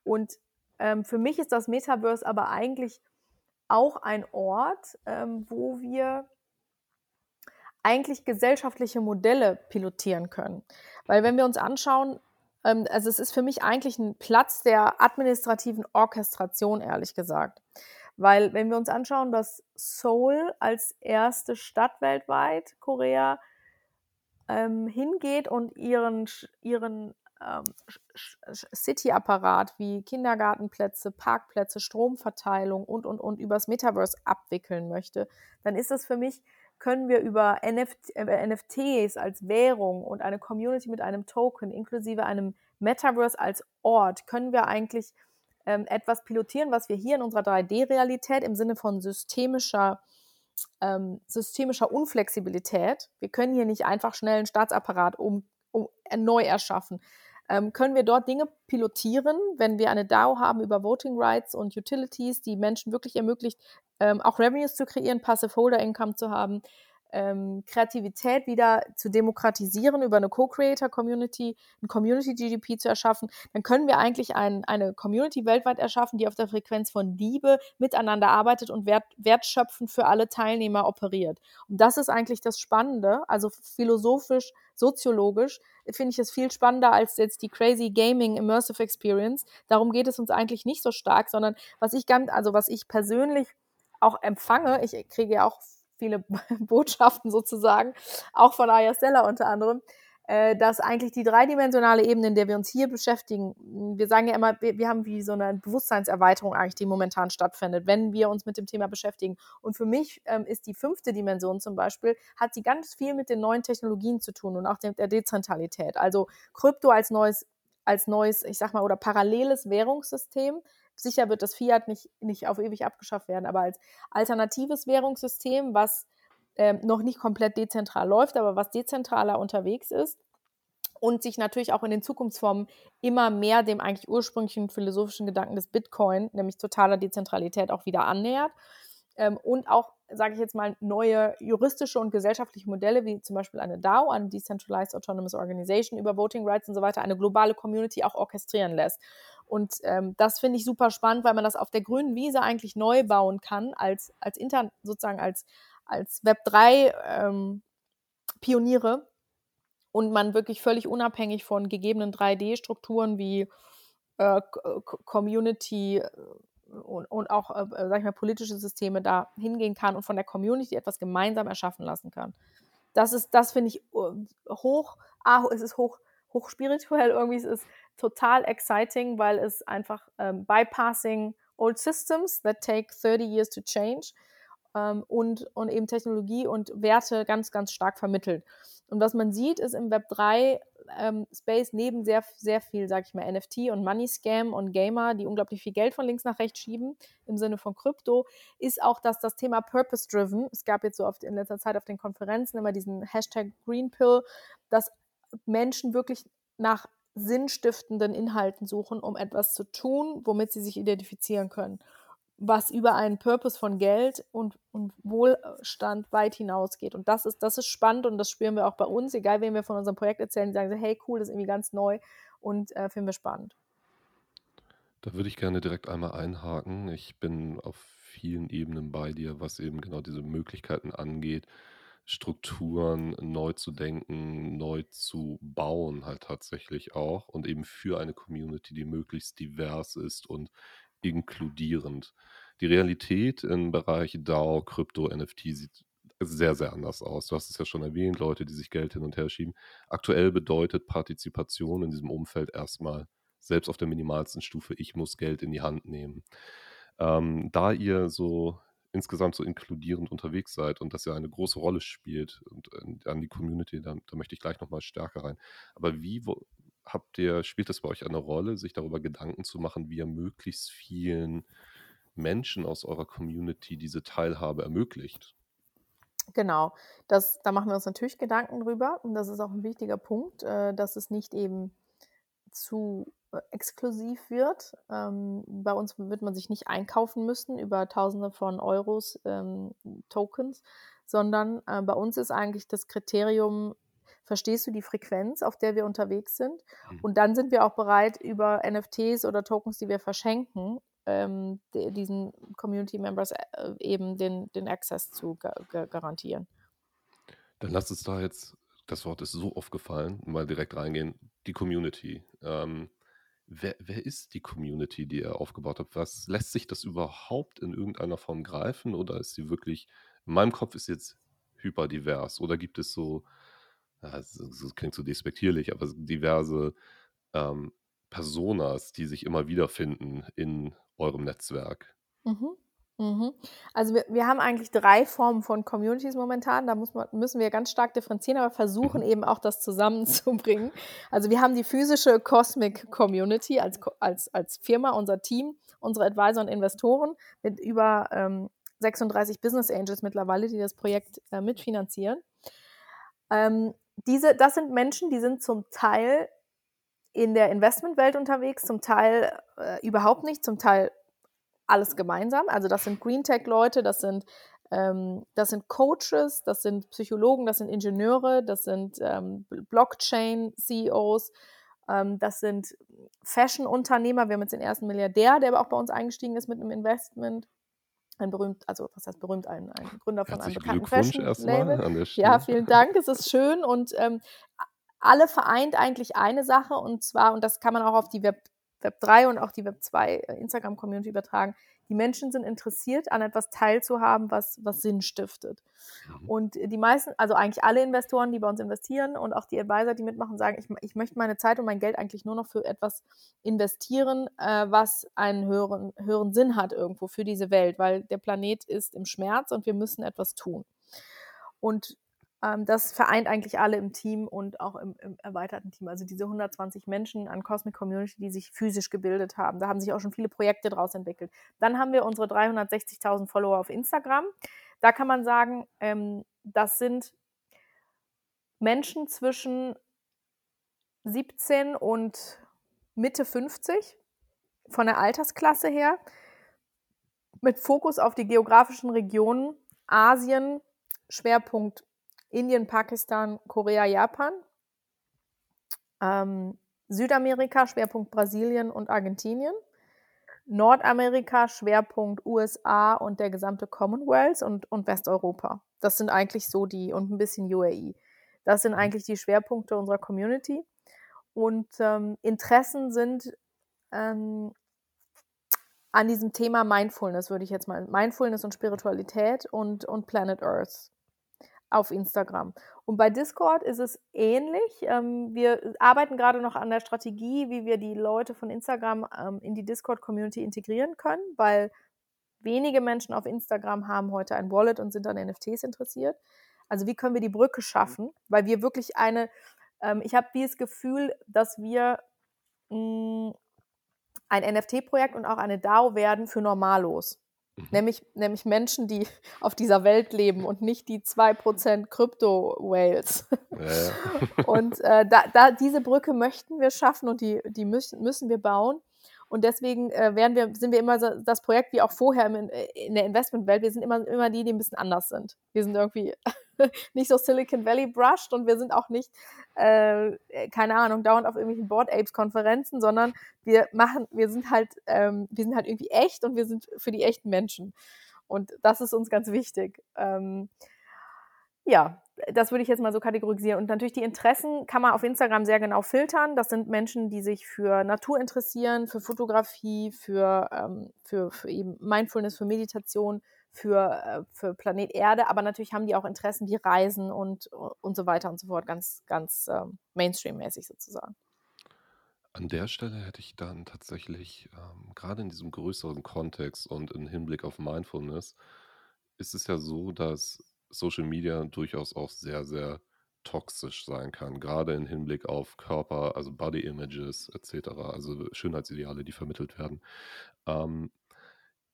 Und ähm, für mich ist das Metaverse aber eigentlich auch ein Ort, ähm, wo wir eigentlich gesellschaftliche Modelle pilotieren können. Weil wenn wir uns anschauen, ähm, also es ist für mich eigentlich ein Platz der administrativen Orchestration, ehrlich gesagt. Weil wenn wir uns anschauen, dass Seoul als erste Stadt weltweit, Korea, ähm, hingeht und ihren, ihren ähm, City-Apparat wie Kindergartenplätze, Parkplätze, Stromverteilung und, und, und übers Metaverse abwickeln möchte, dann ist das für mich können wir über N F Ts als Währung und eine Community mit einem Token inklusive einem Metaverse als Ort, können wir eigentlich ähm, etwas pilotieren, was wir hier in unserer drei D-Realität im Sinne von systemischer, ähm, systemischer Unflexibilität, wir können hier nicht einfach schnell einen Staatsapparat um, um, neu erschaffen, ähm, können wir dort Dinge pilotieren, wenn wir eine D A O haben über Voting Rights und Utilities, die Menschen wirklich ermöglicht, Ähm, auch Revenues zu kreieren, Passive-Holder-Income zu haben, ähm, Kreativität wieder zu demokratisieren, über eine Co-Creator-Community, ein Community-G D P zu erschaffen, dann können wir eigentlich ein, eine Community weltweit erschaffen, die auf der Frequenz von Liebe miteinander arbeitet und wert, wertschöpfend für alle Teilnehmer operiert. Und das ist eigentlich das Spannende, also philosophisch, soziologisch, finde ich es viel spannender als jetzt die crazy Gaming Immersive Experience. Darum geht es uns eigentlich nicht so stark, sondern was ich ganz, also was ich persönlich auch empfange, ich kriege ja auch viele Botschaften sozusagen, auch von Aya Stella unter anderem, äh, dass eigentlich die dreidimensionale Ebene, in der wir uns hier beschäftigen, wir sagen ja immer, wir, wir haben wie so eine Bewusstseinserweiterung eigentlich, die momentan stattfindet, wenn wir uns mit dem Thema beschäftigen. Und für mich ähm, ist die fünfte Dimension zum Beispiel, hat sie ganz viel mit den neuen Technologien zu tun und auch der Dezentralität. Also Krypto als neues, als neues, ich sag mal, oder paralleles Währungssystem. Sicher wird das Fiat nicht, nicht auf ewig abgeschafft werden, aber als alternatives Währungssystem, was ähm, noch nicht komplett dezentral läuft, aber was dezentraler unterwegs ist und sich natürlich auch in den Zukunftsformen immer mehr dem eigentlich ursprünglichen philosophischen Gedanken des Bitcoin, nämlich totaler Dezentralität, auch wieder annähert. Ähm, und auch, sage ich jetzt mal, neue juristische und gesellschaftliche Modelle, wie zum Beispiel eine D A O, eine Decentralized Autonomous Organization, über Voting Rights und so weiter, eine globale Community auch orchestrieren lässt. Und ähm, das finde ich super spannend, weil man das auf der grünen Wiese eigentlich neu bauen kann, als, als intern, sozusagen als, als Web drei ähm, Pioniere, und man wirklich völlig unabhängig von gegebenen drei D-Strukturen wie äh, Community und, und auch, äh, sag ich mal, politische Systeme da hingehen kann und von der Community etwas gemeinsam erschaffen lassen kann. Das ist, das finde ich hoch, ah, es ist hoch, hoch spirituell irgendwie, es ist total exciting, weil es einfach ähm, bypassing old systems that take thirty years to change ähm, und, und eben Technologie und Werte ganz, ganz stark vermittelt. Und was man sieht, ist im Web drei ähm, Space neben sehr, sehr viel, sag ich mal, N F T und Money Scam und Gamer, die unglaublich viel Geld von links nach rechts schieben, im Sinne von Krypto, ist auch, dass das Thema Purpose-Driven, es gab jetzt so oft in letzter Zeit auf den Konferenzen immer diesen Hashtag Greenpill, dass Menschen wirklich nach sinnstiftenden Inhalten suchen, um etwas zu tun, womit sie sich identifizieren können, was über einen Purpose von Geld und, und Wohlstand weit hinausgeht. Und das ist, das ist spannend, und das spüren wir auch bei uns, egal wem wir von unserem Projekt erzählen, die sagen so, hey, cool, das ist irgendwie ganz neu und äh, finden wir spannend. Da würde ich gerne direkt einmal einhaken. Ich bin auf vielen Ebenen bei dir, was eben genau diese Möglichkeiten angeht, Strukturen neu zu denken, neu zu bauen halt tatsächlich auch, und eben für eine Community, die möglichst divers ist und inkludierend. Die Realität im Bereich D A O, Krypto, N F T sieht sehr, sehr anders aus. Du hast es ja schon erwähnt, Leute, die sich Geld hin und her schieben. Aktuell bedeutet Partizipation in diesem Umfeld erstmal, selbst auf der minimalsten Stufe, ich muss Geld in die Hand nehmen. Ähm, da ihr so insgesamt so inkludierend unterwegs seid und dass ihr eine große Rolle spielt und an die Community, da, da möchte ich gleich nochmal stärker rein. Aber wie wo, habt ihr, spielt das bei euch eine Rolle, sich darüber Gedanken zu machen, wie ihr möglichst vielen Menschen aus eurer Community diese Teilhabe ermöglicht? Genau, das, da machen wir uns natürlich Gedanken drüber, und das ist auch ein wichtiger Punkt, dass es nicht eben zu exklusiv wird. Ähm, bei uns wird man sich nicht einkaufen müssen über Tausende von Euros ähm, Tokens, sondern äh, bei uns ist eigentlich das Kriterium, verstehst du die Frequenz, auf der wir unterwegs sind? Und dann sind wir auch bereit, über N F Ts oder Tokens, die wir verschenken, ähm, de- diesen Community Members äh, eben den, den Access zu ga- ga- garantieren. Dann lasst uns da jetzt, das Wort ist so oft gefallen, mal direkt reingehen, die Community. Ähm, Wer, wer ist die Community, die ihr aufgebaut habt? Was lässt sich das überhaupt in irgendeiner Form greifen? Oder ist sie wirklich, in meinem Kopf ist jetzt hyperdivers? Oder gibt es so, das klingt so despektierlich, aber diverse ähm, Personas, die sich immer wiederfinden in eurem Netzwerk? Mhm. Mhm. Also wir, wir haben eigentlich drei Formen von Communities momentan, da muss man, müssen wir ganz stark differenzieren, aber versuchen eben auch das zusammenzubringen. Also wir haben die physische Cosmic Community als, als, als Firma, unser Team, unsere Advisor und Investoren mit über ähm, sechsunddreißig Business Angels mittlerweile, die das Projekt äh, mitfinanzieren. Ähm, diese, das sind Menschen, die sind zum Teil in der Investmentwelt unterwegs, zum Teil äh, überhaupt nicht, zum Teil alles gemeinsam. Also das sind Green-Tech-Leute, das sind, ähm, das sind Coaches, das sind Psychologen, das sind Ingenieure, das sind ähm, Blockchain-C E Os, ähm, das sind Fashion-Unternehmer. Wir haben jetzt den ersten Milliardär, der aber auch bei uns eingestiegen ist mit einem Investment. Ein berühmt, also was heißt berühmt, ein, ein Gründer von Herzlichen einem bekannten Fashion-Label. Ja, vielen Dank, es ist schön, und ähm, alle vereint eigentlich eine Sache, und zwar, und das kann man auch auf die Web Web drei und auch die Web zwei Instagram-Community übertragen, die Menschen sind interessiert, an etwas teilzuhaben, was, was Sinn stiftet. Mhm. Und die meisten, also eigentlich alle Investoren, die bei uns investieren und auch die Advisor, die mitmachen, sagen, ich, ich möchte meine Zeit und mein Geld eigentlich nur noch für etwas investieren, äh, was einen höheren, höheren Sinn hat irgendwo für diese Welt, weil der Planet ist im Schmerz und wir müssen etwas tun. Und das vereint eigentlich alle im Team und auch im, im erweiterten Team. Also diese hundertzwanzig Menschen an Cosmic Community, die sich physisch gebildet haben. Da haben sich auch schon viele Projekte draus entwickelt. Dann haben wir unsere dreihundertsechzigtausend Follower auf Instagram. Da kann man sagen, ähm, das sind Menschen zwischen siebzehn und Mitte fünfzig, von der Altersklasse her, mit Fokus auf die geografischen Regionen Asien, Schwerpunkt Indien, Pakistan, Korea, Japan, ähm, Südamerika, Schwerpunkt Brasilien und Argentinien, Nordamerika, Schwerpunkt U S A und der gesamte Commonwealth und, und Westeuropa. Das sind eigentlich so die, und ein bisschen U A E. Das sind eigentlich die Schwerpunkte unserer Community. Und ähm, Interessen sind ähm, an diesem Thema Mindfulness, würde ich jetzt mal, Mindfulness und Spiritualität und, und Planet Earth auf Instagram. Und bei Discord ist es ähnlich. Wir arbeiten gerade noch an der Strategie, wie wir die Leute von Instagram in die Discord-Community integrieren können, weil wenige Menschen auf Instagram haben heute ein Wallet und sind an N F Ts interessiert. Also wie können wir die Brücke schaffen? Weil wir wirklich eine, ich habe dieses Gefühl, dass wir ein N F T-Projekt und auch eine D A O werden für Normalos. Nämlich, nämlich Menschen, die auf dieser Welt leben und nicht die zwei Prozent Krypto-Whales. Ja. Und äh, da, da diese Brücke möchten wir schaffen und die, die müssen, müssen wir bauen. Und deswegen äh, werden wir, sind wir immer so, das Projekt, wie auch vorher im, in der Investmentwelt, wir sind immer, immer die, die ein bisschen anders sind. Wir sind irgendwie nicht so Silicon Valley-brushed und wir sind auch nicht, äh, keine Ahnung, dauernd auf irgendwelchen Board-Apes-Konferenzen, sondern wir machen, wir sind halt, ähm, wir sind halt irgendwie echt und wir sind für die echten Menschen. Und das ist uns ganz wichtig. Ähm, ja, das würde ich jetzt mal so kategorisieren. Und natürlich die Interessen kann man auf Instagram sehr genau filtern. Das sind Menschen, die sich für Natur interessieren, für Fotografie, für, ähm, für, für eben Mindfulness, für Meditation, für, für Planet Erde, aber natürlich haben die auch Interessen wie Reisen und, und so weiter und so fort, ganz, ganz ähm, Mainstream-mäßig sozusagen. An der Stelle hätte ich dann tatsächlich, ähm, gerade in diesem größeren Kontext und im Hinblick auf Mindfulness, ist es ja so, dass Social Media durchaus auch sehr, sehr toxisch sein kann, gerade im Hinblick auf Körper, also Body-Images et cetera, also Schönheitsideale, die vermittelt werden. Ähm,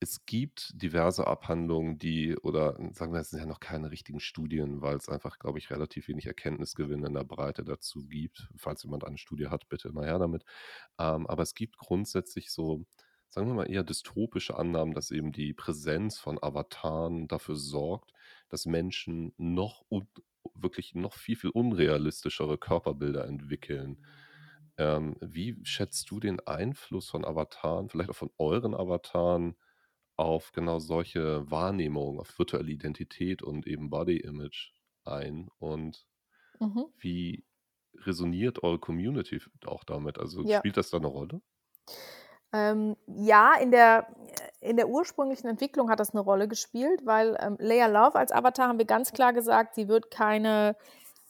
Es gibt diverse Abhandlungen, die, oder sagen wir, es sind ja noch keine richtigen Studien, weil es einfach, glaube ich, relativ wenig Erkenntnisgewinn in der Breite dazu gibt. Falls jemand eine Studie hat, bitte immer her damit. Ähm, aber es gibt grundsätzlich so, sagen wir mal, eher dystopische Annahmen, dass eben die Präsenz von Avataren dafür sorgt, dass Menschen noch un- wirklich noch viel, viel unrealistischere Körperbilder entwickeln. Ähm, wie schätzt du den Einfluss von Avataren, vielleicht auch von euren Avataren, auf genau solche Wahrnehmungen, auf virtuelle Identität und eben Body-Image ein und mhm. wie resoniert eure Community auch damit? Also ja. Spielt das da eine Rolle? Ähm, ja, in der, in der ursprünglichen Entwicklung hat das eine Rolle gespielt, weil ähm, Leia Love als Avatar haben wir ganz klar gesagt, sie wird keine,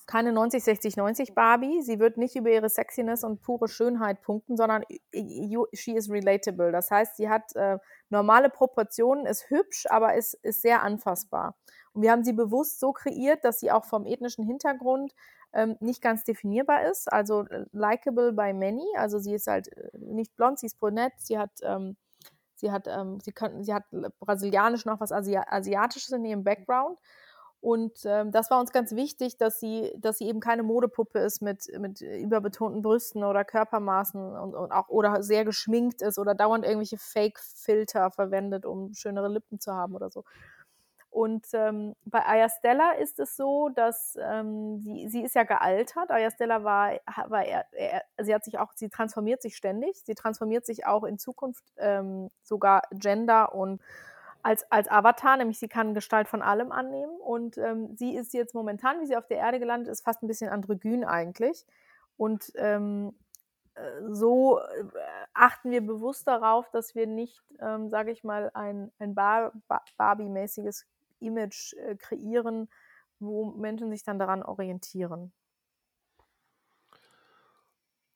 keine neunzig sechzig neunzig Barbie, sie wird nicht über ihre Sexiness und pure Schönheit punkten, sondern she is relatable. Das heißt, sie hat äh, normale Proportionen, ist hübsch, aber ist, ist sehr anfassbar. Und wir haben sie bewusst so kreiert, dass sie auch vom ethnischen Hintergrund ähm, nicht ganz definierbar ist, also likable by many, also sie ist halt nicht blond, sie ist brünett, sie hat, ähm, sie, hat ähm, sie, kann, sie hat brasilianisch noch was Asi- Asiatisches in ihrem Background. Und ähm, das war uns ganz wichtig, dass sie, dass sie eben keine Modepuppe ist mit, mit überbetonten Brüsten oder Körpermaßen und, und auch oder sehr geschminkt ist oder dauernd irgendwelche Fake-Filter verwendet, um schönere Lippen zu haben oder so. Und ähm, bei Aya Stella ist es so, dass ähm, sie, sie ist ja gealtert. Aya Stella war, war er, er, sie hat sich auch, sie transformiert sich ständig. Sie transformiert sich auch in Zukunft ähm, sogar Gender und Als, als Avatar, nämlich sie kann Gestalt von allem annehmen und ähm, sie ist jetzt momentan, wie sie auf der Erde gelandet ist, fast ein bisschen androgyn eigentlich und ähm, so achten wir bewusst darauf, dass wir nicht, ähm, sage ich mal, ein, ein Bar- Bar- Barbie-mäßiges Image äh, kreieren, wo Menschen sich dann daran orientieren.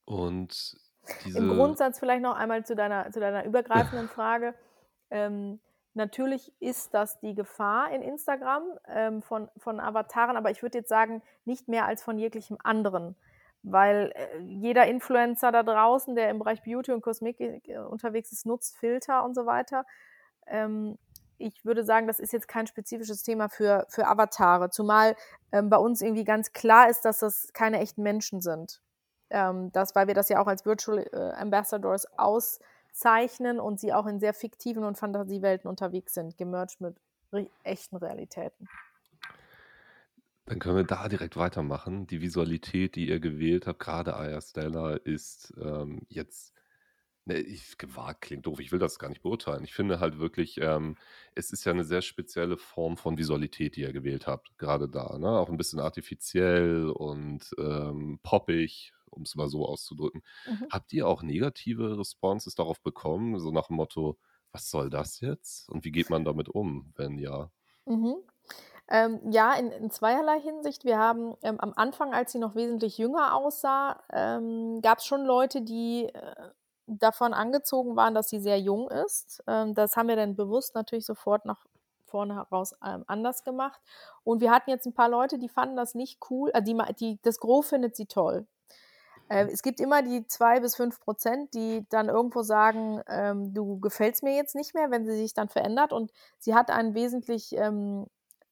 Und diese im Grundsatz vielleicht noch einmal zu deiner, zu deiner übergreifenden Frage. Ähm, Natürlich ist das die Gefahr in Instagram ähm, von, von Avataren, aber ich würde jetzt sagen, nicht mehr als von jeglichem anderen, weil äh, jeder Influencer da draußen, der im Bereich Beauty und Kosmetik äh, unterwegs ist, nutzt Filter und so weiter. Ähm, ich würde sagen, das ist jetzt kein spezifisches Thema für, für Avatare, zumal ähm, bei uns irgendwie ganz klar ist, dass das keine echten Menschen sind. Ähm, das, weil wir das ja auch als Virtual äh, Ambassadors aus zeichnen und sie auch in sehr fiktiven und Fantasiewelten unterwegs sind, gemerged mit re- echten Realitäten. Dann können wir da direkt weitermachen. Die Visualität, die ihr gewählt habt, gerade Aya Stella, ist ähm, jetzt, ne, ich, gewagt klingt doof, ich will das gar nicht beurteilen. Ich finde halt wirklich, ähm, es ist ja eine sehr spezielle Form von Visualität, die ihr gewählt habt, gerade da, ne? Auch ein bisschen artifiziell und ähm, poppig, um es mal so auszudrücken. Mhm. Habt ihr auch negative Responses darauf bekommen, so nach dem Motto, was soll das jetzt? Und wie geht man damit um, wenn ja? Mhm. Ähm, ja, in, in zweierlei Hinsicht. Wir haben ähm, am Anfang, als sie noch wesentlich jünger aussah, ähm, gab es schon Leute, die äh, davon angezogen waren, dass sie sehr jung ist. Ähm, das haben wir dann bewusst natürlich sofort nach vorne heraus ähm, anders gemacht. Und wir hatten jetzt ein paar Leute, die fanden das nicht cool, äh, die, die, das Gros findet sie toll. Es gibt immer die zwei bis fünf Prozent, die dann irgendwo sagen, ähm, du gefällst mir jetzt nicht mehr, wenn sie sich dann verändert. Und sie hat einen wesentlich, ähm,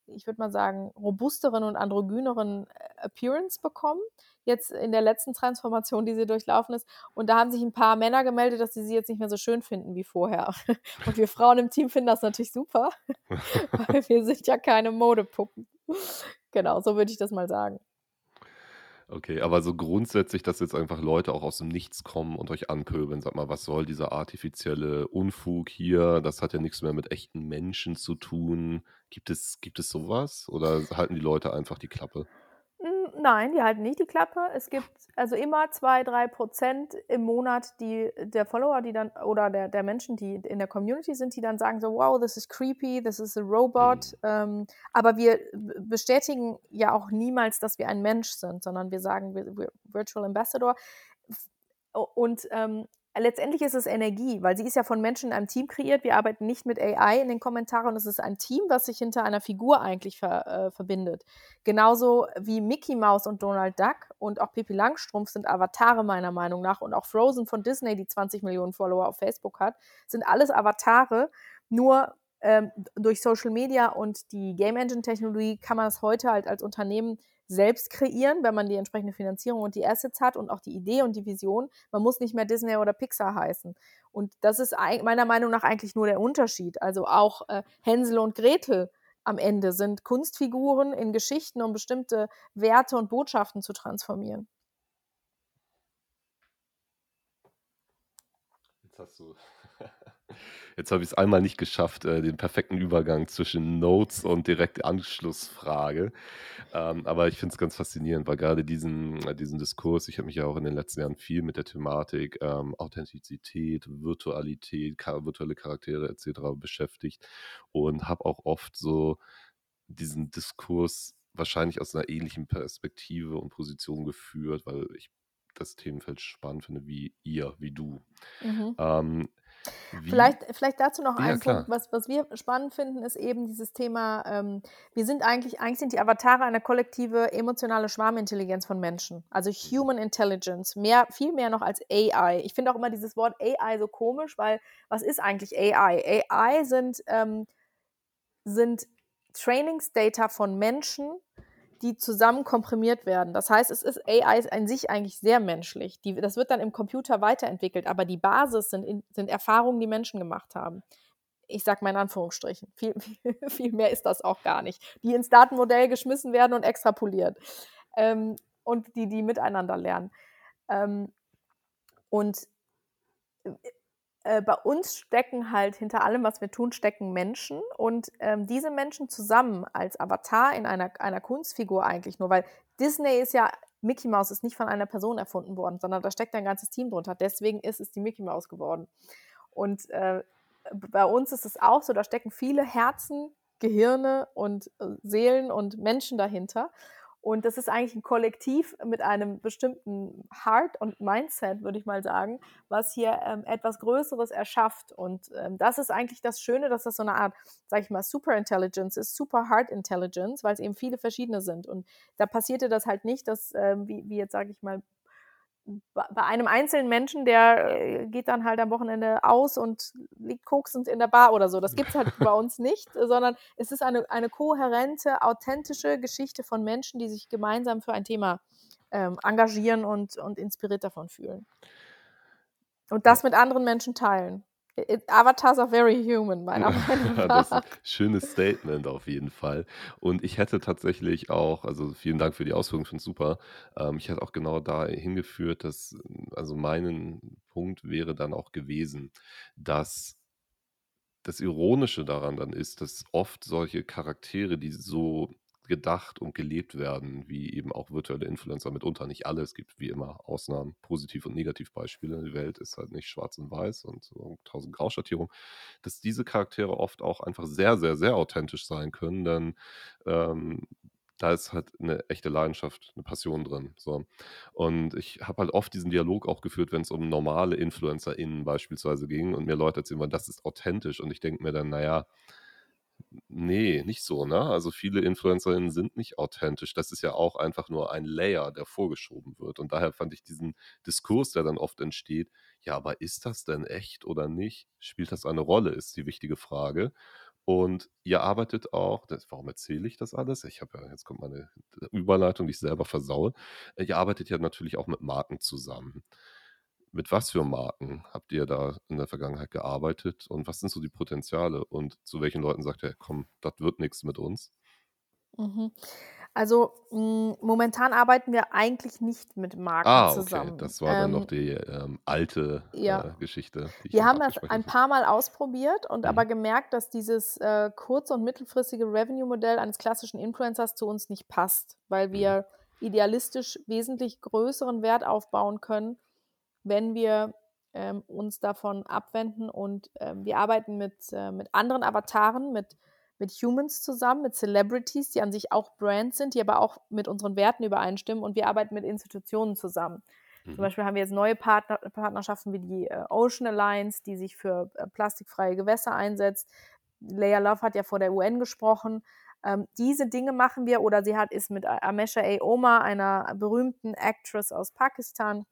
ich würde mal sagen, robusteren und androgyneren Appearance bekommen, jetzt in der letzten Transformation, die sie durchlaufen ist. Und da haben sich ein paar Männer gemeldet, dass sie sie jetzt nicht mehr so schön finden wie vorher. Und wir Frauen im Team finden das natürlich super, weil wir sind ja keine Modepuppen. Genau, so würde ich das mal sagen. Okay, aber so grundsätzlich, dass jetzt einfach Leute auch aus dem Nichts kommen und euch anpöbeln, sag mal, was soll dieser artifizielle Unfug hier, das hat ja nichts mehr mit echten Menschen zu tun. Gibt es, gibt es sowas oder halten die Leute einfach die Klappe? Nein, die halten nicht die Klappe. Es gibt also immer zwei, drei Prozent im Monat die, der Follower, die dann oder der, der Menschen, die in der Community sind, die dann sagen so, wow, this is creepy, this is a robot. Mhm. Ähm, aber wir bestätigen ja auch niemals, dass wir ein Mensch sind, sondern wir sagen, wir, wir Virtual Ambassador. Und ähm, letztendlich ist es Energie, weil sie ist ja von Menschen in einem Team kreiert. Wir arbeiten nicht mit A I in den Kommentaren. Es ist ein Team, was sich hinter einer Figur eigentlich ver, äh, verbindet. Genauso wie Mickey Mouse und Donald Duck und auch Pippi Langstrumpf sind Avatare meiner Meinung nach. Und auch Frozen von Disney, die zwanzig Millionen Follower auf Facebook hat, sind alles Avatare. Nur ähm, durch Social Media und die Game Engine Technologie kann man es heute halt als Unternehmen selbst kreieren, wenn man die entsprechende Finanzierung und die Assets hat und auch die Idee und die Vision. Man muss nicht mehr Disney oder Pixar heißen. Und das ist meiner Meinung nach eigentlich nur der Unterschied. Also auch äh, Hänsel und Gretel am Ende sind Kunstfiguren in Geschichten, um bestimmte Werte und Botschaften zu transformieren. Jetzt hast du... Jetzt habe ich es einmal nicht geschafft, äh, den perfekten Übergang zwischen Notes und direkt Anschlussfrage. Ähm, aber ich finde es ganz faszinierend, weil gerade diesen, äh, diesen Diskurs, ich habe mich ja auch in den letzten Jahren viel mit der Thematik ähm, Authentizität, Virtualität, ka- virtuelle Charaktere et cetera beschäftigt und habe auch oft so diesen Diskurs wahrscheinlich aus einer ähnlichen Perspektive und Position geführt, weil ich das Themenfeld spannend finde, wie ihr, wie du. Mhm. Ähm, Vielleicht, vielleicht dazu noch ja, ein Punkt, was, was wir spannend finden, ist eben dieses Thema, ähm, wir sind eigentlich, eigentlich sind die Avatare eine kollektive emotionale Schwarmintelligenz von Menschen, also Human Intelligence, mehr, viel mehr noch als A I. Ich finde auch immer dieses Wort A I so komisch, weil was ist eigentlich A I? A I sind, ähm, sind Trainingsdata von Menschen, die zusammen komprimiert werden. Das heißt, es ist A I ist an sich eigentlich sehr menschlich. Die, das wird dann im Computer weiterentwickelt, aber die Basis sind, sind Erfahrungen, die Menschen gemacht haben. Ich sage mal in Anführungsstrichen. Viel, viel mehr ist das auch gar nicht. Die ins Datenmodell geschmissen werden und extrapoliert. Ähm, und die, die miteinander lernen. Ähm, und äh, bei uns stecken halt, hinter allem, was wir tun, stecken Menschen und ähm, diese Menschen zusammen als Avatar in einer, einer Kunstfigur eigentlich nur, weil Disney ist ja Mickey Mouse ist nicht von einer Person erfunden worden, sondern da steckt ein ganzes Team drunter. Deswegen ist es die Mickey Mouse geworden. Und äh, bei uns ist es auch so, da stecken viele Herzen, Gehirne und äh, Seelen und Menschen dahinter. Und das ist eigentlich ein Kollektiv mit einem bestimmten Heart und Mindset, würde ich mal sagen, was hier ähm, etwas Größeres erschafft. Und ähm, das ist eigentlich das Schöne, dass das so eine Art, sag ich mal, Superintelligence ist, Super Heart Intelligence, weil es eben viele verschiedene sind. Und da passierte das halt nicht, dass, ähm, wie, wie jetzt, sag ich mal, bei einem einzelnen Menschen, der geht dann halt am Wochenende aus und liegt koksend in der Bar oder so. Das gibt es halt bei uns nicht, sondern es ist eine, eine kohärente, authentische Geschichte von Menschen, die sich gemeinsam für ein Thema ähm, engagieren und, und inspiriert davon fühlen. Und das mit anderen Menschen teilen. Avatars are very human, meiner Meinung nach. Das ist ein schönes Statement auf jeden Fall. Und ich hätte tatsächlich auch, also vielen Dank für die Ausführung, ich finde es super. Ähm, ich hätte auch genau da hingeführt, dass, also mein Punkt wäre dann auch gewesen, dass das Ironische daran dann ist, dass oft solche Charaktere, die so gedacht und gelebt werden, wie eben auch virtuelle Influencer mitunter. Nicht alle, es gibt wie immer Ausnahmen, Positiv- und Negativbeispiele. Die Welt ist halt nicht schwarz und weiß und so tausend Grauschattierungen. Dass diese Charaktere oft auch einfach sehr, sehr, sehr authentisch sein können, denn ähm, da ist halt eine echte Leidenschaft, eine Passion drin. So. Und ich habe halt oft diesen Dialog auch geführt, wenn es um normale InfluencerInnen beispielsweise ging und mir Leute erzählen, das ist authentisch und ich denke mir dann, naja, nee, nicht so, ne? Also viele InfluencerInnen sind nicht authentisch. Das ist ja auch einfach nur ein Layer, der vorgeschoben wird. Und daher fand ich diesen Diskurs, der dann oft entsteht, ja, aber ist das denn echt oder nicht? Spielt das eine Rolle, ist die wichtige Frage. Und ihr arbeitet auch, das, warum erzähle ich das alles? Ich habe ja, jetzt kommt meine Überleitung, die ich selber versaue. Ihr arbeitet ja natürlich auch mit Marken zusammen. Mit was für Marken habt ihr da in der Vergangenheit gearbeitet und was sind so die Potenziale und zu welchen Leuten sagt ihr, komm, das wird nichts mit uns? Mhm. Also mh, momentan arbeiten wir eigentlich nicht mit Marken ah, okay. zusammen. Das war dann ähm, noch die ähm, alte ja. äh, Geschichte. Wir haben das ein paar Mal ausprobiert und mhm. aber gemerkt, dass dieses äh, kurz- und mittelfristige Revenue-Modell eines klassischen Influencers zu uns nicht passt, weil wir mhm. idealistisch wesentlich größeren Wert aufbauen können, wenn wir ähm, uns davon abwenden und ähm, wir arbeiten mit, äh, mit anderen Avataren, mit, mit Humans zusammen, mit Celebrities, die an sich auch Brands sind, die aber auch mit unseren Werten übereinstimmen und wir arbeiten mit Institutionen zusammen. Mhm. Zum Beispiel haben wir jetzt neue Partner, Partnerschaften wie die äh, Ocean Alliance, die sich für äh, plastikfreie Gewässer einsetzt. Leia Love hat ja vor der U N gesprochen. Ähm, diese Dinge machen wir oder sie hat ist mit Amesha A. Omar, einer berühmten Actress aus Pakistan,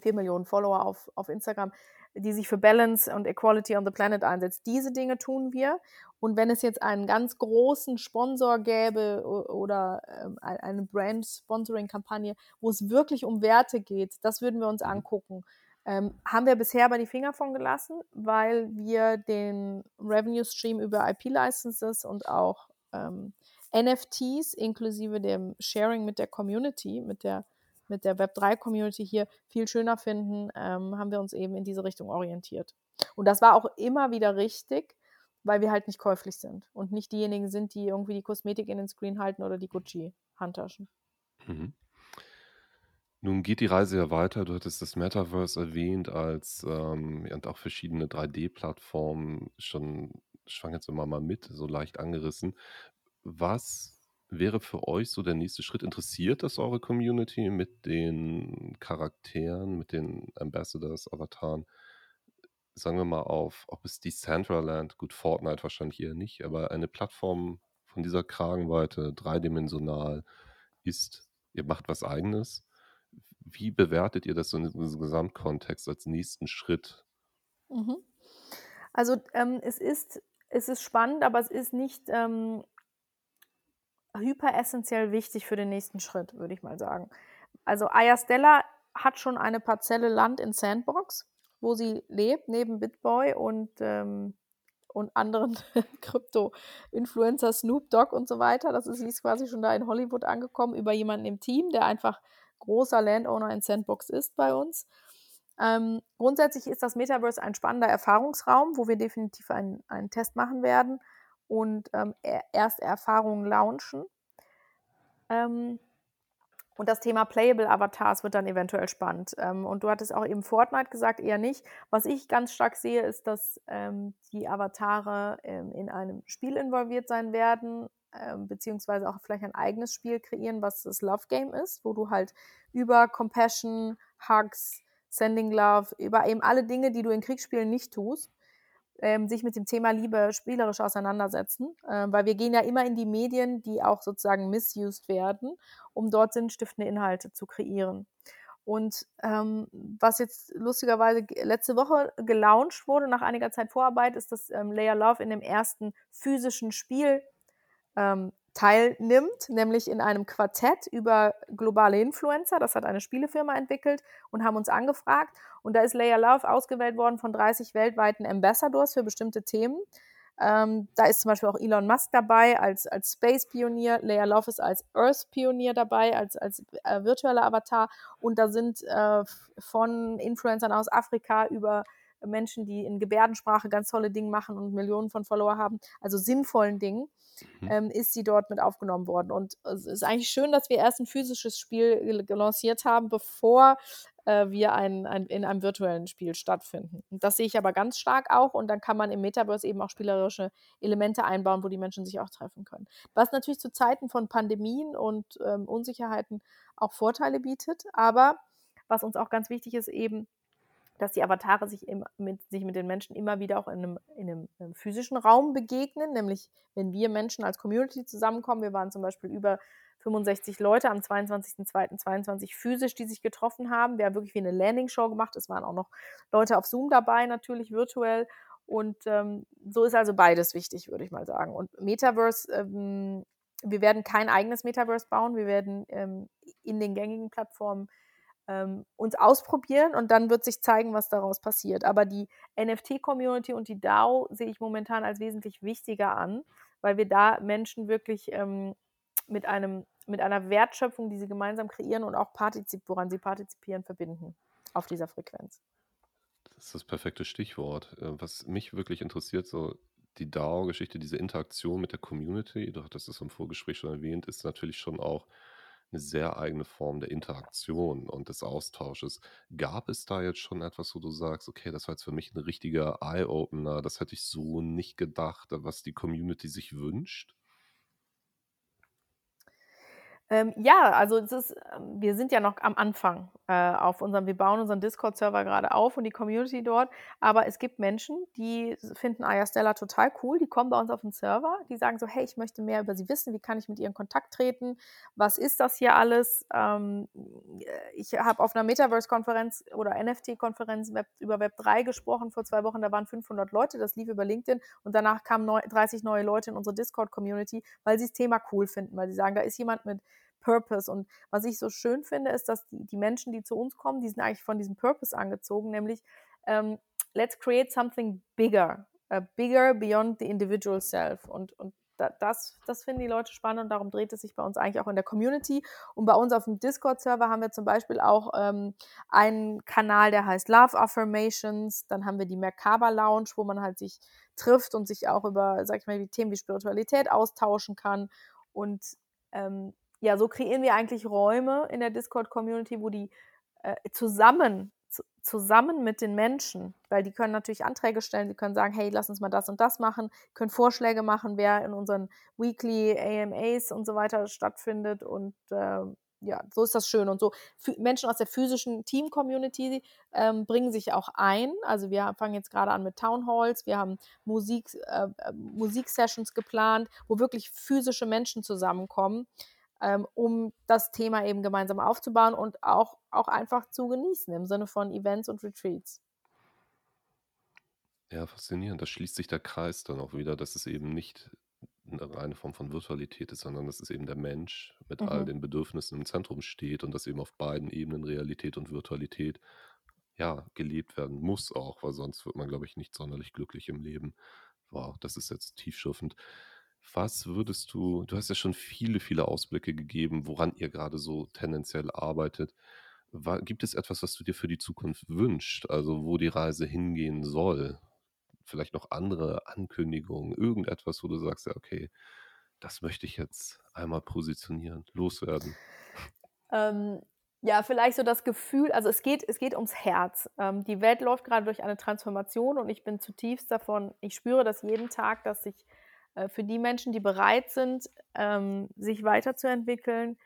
vier Millionen Follower auf, auf Instagram, die sich für Balance und Equality on the Planet einsetzt. Diese Dinge tun wir. Und wenn es jetzt einen ganz großen Sponsor gäbe oder ähm, eine Brand-Sponsoring-Kampagne, wo es wirklich um Werte geht, das würden wir uns angucken. Ähm, haben wir bisher aber die Finger von gelassen, weil wir den Revenue-Stream über I P-Licenses und auch ähm, N F Ts inklusive dem Sharing mit der Community, mit der mit der Web drei Community hier viel schöner finden, ähm, haben wir uns eben in diese Richtung orientiert. Und das war auch immer wieder richtig, weil wir halt nicht käuflich sind und nicht diejenigen sind, die irgendwie die Kosmetik in den Screen halten oder die Gucci-Handtaschen. Mhm. Nun geht die Reise ja weiter. Du hattest das Metaverse erwähnt als ähm, und auch verschiedene drei D Plattformen schon, schwang jetzt immer mal mit, so leicht angerissen. Was wäre für euch so der nächste Schritt? Interessiert das eure Community mit den Charakteren, mit den Ambassadors, Avataren? Sagen wir mal auf, ob es Decentraland, gut, Fortnite wahrscheinlich eher nicht, aber eine Plattform von dieser Kragenweite, dreidimensional, ist, ihr macht was Eigenes. Wie bewertet ihr das so in diesem Gesamtkontext als nächsten Schritt? Mhm. Also ähm, es ist, es ist spannend, aber es ist nicht ähm hyperessentiell wichtig für den nächsten Schritt, würde ich mal sagen. Also Aya Stella hat schon eine Parzelle Land in Sandbox, wo sie lebt, neben BitBoy und, ähm, und anderen Krypto-Influencer, Snoop Dogg und so weiter. Das ist, sie ist quasi schon da in Hollywood angekommen, über jemanden im Team, der einfach großer Landowner in Sandbox ist bei uns. Ähm, grundsätzlich ist das Metaverse ein spannender Erfahrungsraum, wo wir definitiv einen, einen Test machen werden und ähm, erste Erfahrungen launchen. Ähm, Und das Thema Playable Avatars wird dann eventuell spannend. Ähm, und du hattest auch eben Fortnite gesagt, eher nicht. Was ich ganz stark sehe, ist, dass ähm, die Avatare ähm, in einem Spiel involviert sein werden, ähm, beziehungsweise auch vielleicht ein eigenes Spiel kreieren, was das Love Game ist, wo du halt über Compassion, Hugs, Sending Love, über eben alle Dinge, die du in Kriegsspielen nicht tust, ähm, sich mit dem Thema Liebe spielerisch auseinandersetzen, äh, weil wir gehen ja immer in die Medien, die auch sozusagen misused werden, um dort sinnstiftende Inhalte zu kreieren. Und ähm, was jetzt lustigerweise letzte Woche gelauncht wurde, nach einiger Zeit Vorarbeit, ist, dass ähm, Leia Love in dem ersten physischen Spiel ähm, teilnimmt, nämlich in einem Quartett über globale Influencer. Das hat eine Spielefirma entwickelt und haben uns angefragt. Und da ist Leia Love ausgewählt worden von dreißig weltweiten Ambassadors für bestimmte Themen. Ähm, da ist zum Beispiel auch Elon Musk dabei als, als Space-Pionier. Leia Love ist als Earth-Pionier dabei, als, als äh, virtueller Avatar. Und da sind äh, von Influencern aus Afrika über Menschen, die in Gebärdensprache ganz tolle Dinge machen und Millionen von Follower haben, also sinnvollen Dingen, ähm, ist sie dort mit aufgenommen worden. Und es ist eigentlich schön, dass wir erst ein physisches Spiel gelanciert haben, bevor äh, wir ein, ein, in einem virtuellen Spiel stattfinden. Und das sehe ich aber ganz stark auch. Und dann kann man im Metaverse eben auch spielerische Elemente einbauen, wo die Menschen sich auch treffen können. Was natürlich zu Zeiten von Pandemien und ähm, Unsicherheiten auch Vorteile bietet. Aber was uns auch ganz wichtig ist, eben, dass die Avatare sich, im, mit, sich mit den Menschen immer wieder auch in einem, in einem, in einem physischen Raum begegnen, nämlich wenn wir Menschen als Community zusammenkommen. Wir waren zum Beispiel über fünfundsechzig Leute am zweiundzwanzigsten zweiten zweitausendzweiundzwanzig physisch, die sich getroffen haben. Wir haben wirklich wie eine Landing-Show gemacht. Es waren auch noch Leute auf Zoom dabei, natürlich virtuell. Und ähm, so ist also beides wichtig, würde ich mal sagen. Und Metaverse, ähm, wir werden kein eigenes Metaverse bauen. Wir werden ähm, in den gängigen Plattformen Ähm, uns ausprobieren und dann wird sich zeigen, was daraus passiert. Aber die N F T-Community und die D A O sehe ich momentan als wesentlich wichtiger an, weil wir da Menschen wirklich ähm, mit einem, mit einer Wertschöpfung, die sie gemeinsam kreieren und auch partizip, woran sie partizipieren, verbinden auf dieser Frequenz. Das ist das perfekte Stichwort. Was mich wirklich interessiert, so die D A O-Geschichte, diese Interaktion mit der Community, du hattest es im Vorgespräch schon erwähnt, ist natürlich schon auch eine sehr eigene Form der Interaktion und des Austausches. Gab es da jetzt schon etwas, wo du sagst, okay, das war jetzt für mich ein richtiger Eye-Opener, das hätte ich so nicht gedacht, was die Community sich wünscht? Ähm, ja, also es ist, wir sind ja noch am Anfang äh, auf unserem, wir bauen unseren Discord-Server gerade auf und die Community dort, aber es gibt Menschen, die finden Aya Stella total cool, die kommen bei uns auf den Server, die sagen so, hey, ich möchte mehr über sie wissen, wie kann ich mit ihr in Kontakt treten, was ist das hier alles, ähm, ich habe auf einer Metaverse-Konferenz oder N F T-Konferenz über Web drei gesprochen vor zwei Wochen, da waren fünfhundert Leute, das lief über LinkedIn und danach kamen dreißig neue Leute in unsere Discord-Community, weil sie das Thema cool finden, weil sie sagen, da ist jemand mit Purpose. Und was ich so schön finde, ist, dass die, die Menschen, die zu uns kommen, die sind eigentlich von diesem Purpose angezogen, nämlich ähm, let's create something bigger, uh, bigger beyond the individual self. Und, und da, das, das finden die Leute spannend und darum dreht es sich bei uns eigentlich auch in der Community. Und bei uns auf dem Discord-Server haben wir zum Beispiel auch ähm, einen Kanal, der heißt Love Affirmations. Dann haben wir die Merkaba Lounge, wo man halt sich trifft und sich auch über, sag ich mal, die Themen wie Spiritualität austauschen kann. Und ähm, ja, so kreieren wir eigentlich Räume in der Discord-Community, wo die äh, zusammen, zu, zusammen mit den Menschen, weil die können natürlich Anträge stellen, die können sagen, hey, lass uns mal das und das machen, können Vorschläge machen, wer in unseren Weekly A M As und so weiter stattfindet und äh, ja, so ist das schön. Und so f- Menschen aus der physischen Team-Community ähm, bringen sich auch ein. Also wir fangen jetzt gerade an mit Townhalls, wir haben Musik, äh, Musiksessions geplant, wo wirklich physische Menschen zusammenkommen, um das Thema eben gemeinsam aufzubauen und auch, auch einfach zu genießen im Sinne von Events und Retreats. Ja, faszinierend. Da schließt sich der Kreis dann auch wieder, dass es eben nicht eine Form von Virtualität ist, sondern dass es eben der Mensch mit mhm. all den Bedürfnissen im Zentrum steht und dass eben auf beiden Ebenen Realität und Virtualität ja gelebt werden muss auch, weil sonst wird man, glaube ich, nicht sonderlich glücklich im Leben. Wow, das ist jetzt tiefschürfend. Was würdest du, du hast ja schon viele, viele Ausblicke gegeben, woran ihr gerade so tendenziell arbeitet. War, gibt es etwas, was du dir für die Zukunft wünschst, also wo die Reise hingehen soll? Vielleicht noch andere Ankündigungen, irgendetwas, wo du sagst, ja okay, das möchte ich jetzt einmal positionieren, loswerden. Ähm, ja, vielleicht so das Gefühl, also es geht, es geht ums Herz. Ähm, die Welt läuft gerade durch eine Transformation und ich bin zutiefst davon, ich spüre das jeden Tag, dass ich äh, für die Menschen, die bereit sind, ähm, sich weiterzuentwickeln,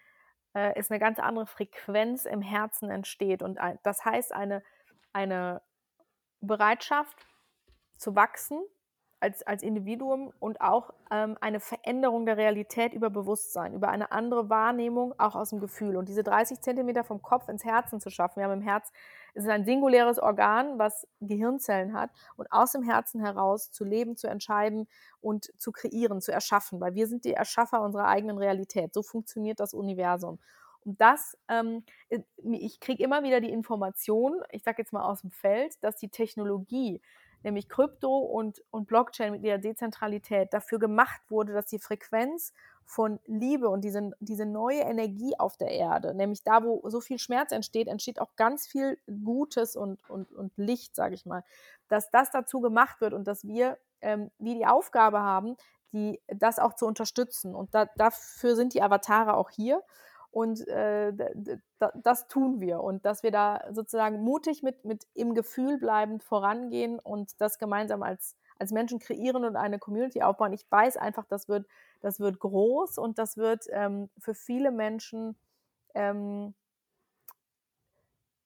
äh, ist eine ganz andere Frequenz im Herzen entsteht. Und ein, das heißt, eine, eine Bereitschaft zu wachsen als, als Individuum und auch ähm, eine Veränderung der Realität über Bewusstsein, über eine andere Wahrnehmung, auch aus dem Gefühl. Und diese dreißig Zentimeter vom Kopf ins Herzen zu schaffen. Wir haben im Herz, es ist ein singuläres Organ, was Gehirnzellen hat. Und aus dem Herzen heraus zu leben, zu entscheiden und zu kreieren, zu erschaffen. Weil wir sind die Erschaffer unserer eigenen Realität. So funktioniert das Universum. Und das, ähm, ich kriege immer wieder die Information, ich sage jetzt mal aus dem Feld, dass die Technologie, nämlich Krypto und, und Blockchain mit ihrer Dezentralität, dafür gemacht wurde, dass die Frequenz von Liebe und diese, diese neue Energie auf der Erde, nämlich da, wo so viel Schmerz entsteht, entsteht auch ganz viel Gutes und, und, und Licht, sage ich mal, dass das dazu gemacht wird und dass wir ähm, wie die Aufgabe haben, die, das auch zu unterstützen. Und da, dafür sind die Avatare auch hier. Und äh, das tun wir und dass wir da sozusagen mutig mit, mit im Gefühl bleibend vorangehen und das gemeinsam als, als Menschen kreieren und eine Community aufbauen. Ich weiß einfach, das wird, das wird groß und das wird ähm, für viele Menschen ähm,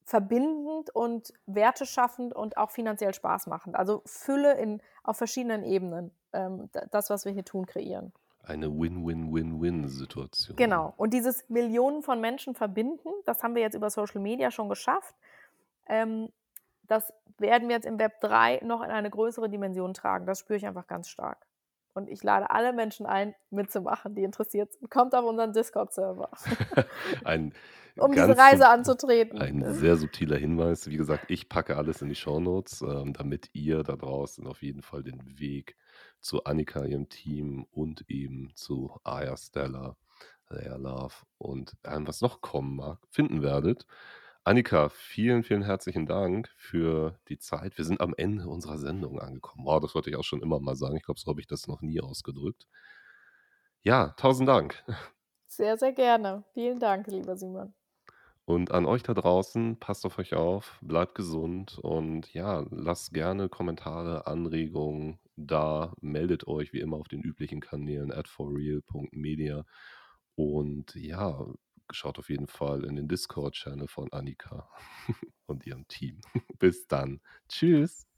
verbindend und werteschaffend und auch finanziell Spaß machend. Also Fülle in, auf verschiedenen Ebenen, ähm, das, was wir hier tun, kreieren. Eine Win-Win-Win-Win-Situation. Genau. Und dieses Millionen von Menschen verbinden, das haben wir jetzt über Social Media schon geschafft. Ähm, das werden wir jetzt im Web drei noch in eine größere Dimension tragen. Das spüre ich einfach ganz stark. Und ich lade alle Menschen ein, mitzumachen, die interessiert sind. Kommt auf unseren Discord-Server, ein um diese Reise anzutreten. Ein sehr subtiler Hinweis. Wie gesagt, ich packe alles in die Shownotes, ähm, damit ihr da draußen auf jeden Fall den Weg zu Annika, ihrem Team und eben zu Aya Stella, Leia Love und allem, was noch kommen mag, finden werdet. Annika, vielen, vielen herzlichen Dank für die Zeit. Wir sind am Ende unserer Sendung angekommen. Wow, das wollte ich auch schon immer mal sagen. Ich glaube, so habe ich das noch nie ausgedrückt. Ja, tausend Dank. Sehr, sehr gerne. Vielen Dank, lieber Simon. Und an euch da draußen, passt auf euch auf, bleibt gesund und ja, lasst gerne Kommentare, Anregungen da. Meldet euch wie immer auf den üblichen Kanälen at forreal dot media und ja, schaut auf jeden Fall in den Discord-Channel von Annika und ihrem Team. Bis dann. Tschüss.